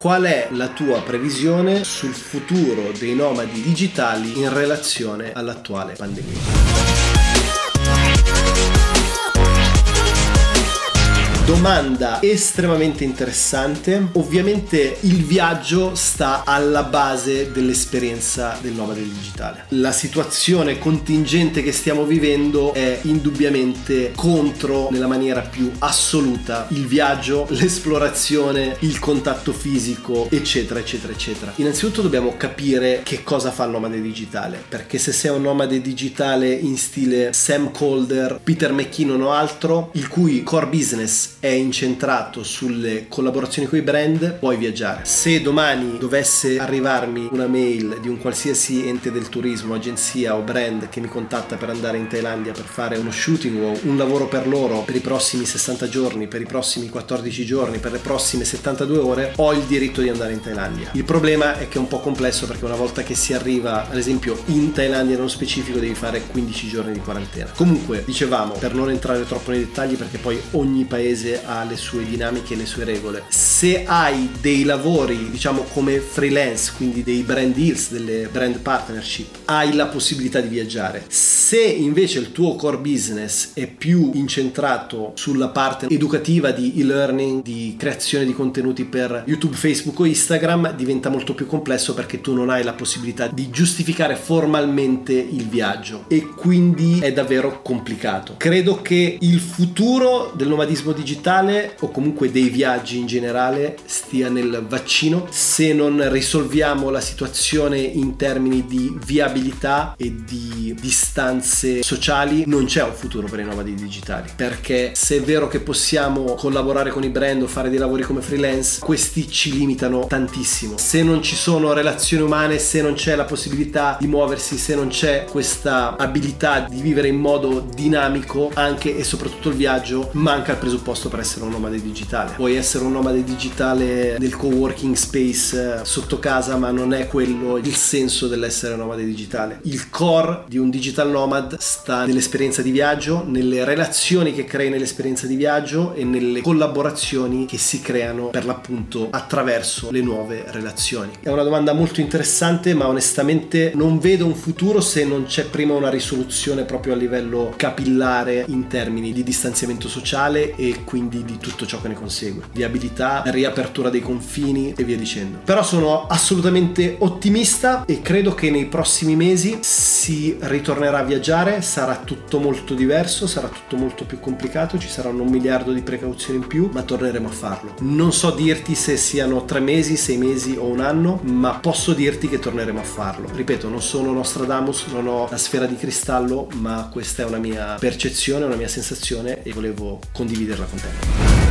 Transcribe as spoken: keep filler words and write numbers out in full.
Qual è la tua previsione sul futuro dei nomadi digitali in relazione all'attuale pandemia? Domanda estremamente interessante. Ovviamente il viaggio sta alla base dell'esperienza del nomade digitale. La situazione contingente che stiamo vivendo è indubbiamente contro, nella maniera più assoluta, il viaggio, l'esplorazione, il contatto fisico, eccetera, eccetera, eccetera. Innanzitutto dobbiamo capire che cosa fa il nomade digitale, perché se sei un nomade digitale in stile Sam Calder, Peter McKinnon o altro, il cui core business è incentrato sulle collaborazioni con i brand, puoi viaggiare. Se domani dovesse arrivarmi una mail di un qualsiasi ente del turismo, agenzia o brand che mi contatta per andare in Thailandia per fare uno shooting o un lavoro per loro per i prossimi sessanta giorni, per i prossimi quattordici giorni, per le prossime settantadue ore, ho il diritto di andare in Thailandia. Il problema è che è un po' complesso, perché una volta che si arriva, ad esempio in Thailandia nello specifico, devi fare quindici giorni di quarantena. Comunque, dicevamo, per non entrare troppo nei dettagli, perché poi ogni paese ha le sue dinamiche e le sue regole. Se hai dei lavori, diciamo, come freelance, quindi dei brand deals, delle brand partnership, hai la possibilità di viaggiare. Se invece il tuo core business è più incentrato sulla parte educativa, di e-learning, di creazione di contenuti per YouTube, Facebook o Instagram, diventa molto più complesso, perché tu non hai la possibilità di giustificare formalmente il viaggio, e quindi è davvero complicato. Credo che il futuro del nomadismo digitale Digitale, o comunque dei viaggi in generale, stia nel vaccino. Se non risolviamo la situazione in termini di viabilità e di distanze sociali, non c'è un futuro per i nomadi digitali, perché se è vero che possiamo collaborare con i brand o fare dei lavori come freelance, questi ci limitano tantissimo. Se non ci sono relazioni umane, se non c'è la possibilità di muoversi, se non c'è questa abilità di vivere in modo dinamico, anche e soprattutto il viaggio, manca il presupposto per essere un nomade digitale. Puoi essere un nomade digitale del co-working space sotto casa, ma non è quello il senso dell'essere nomade digitale. Il core di un digital nomad sta nell'esperienza di viaggio, nelle relazioni che crei nell'esperienza di viaggio e nelle collaborazioni che si creano, per l'appunto, attraverso le nuove relazioni. È una domanda molto interessante, ma onestamente non vedo un futuro se non c'è prima una risoluzione proprio a livello capillare in termini di distanziamento sociale e quindi di tutto ciò che ne consegue, viabilità, riapertura dei confini e via dicendo. Però sono assolutamente ottimista e credo che nei prossimi mesi si ritornerà a viaggiare. Sarà tutto molto diverso, sarà tutto molto più complicato, ci saranno un miliardo di precauzioni in più, ma torneremo a farlo. Non so dirti se siano tre mesi, sei mesi o un anno, ma posso dirti che torneremo a farlo. Ripeto, non sono Nostradamus, non ho la sfera di cristallo, ma questa è una mia percezione, una mia sensazione, e volevo condividere. Condividerla con te.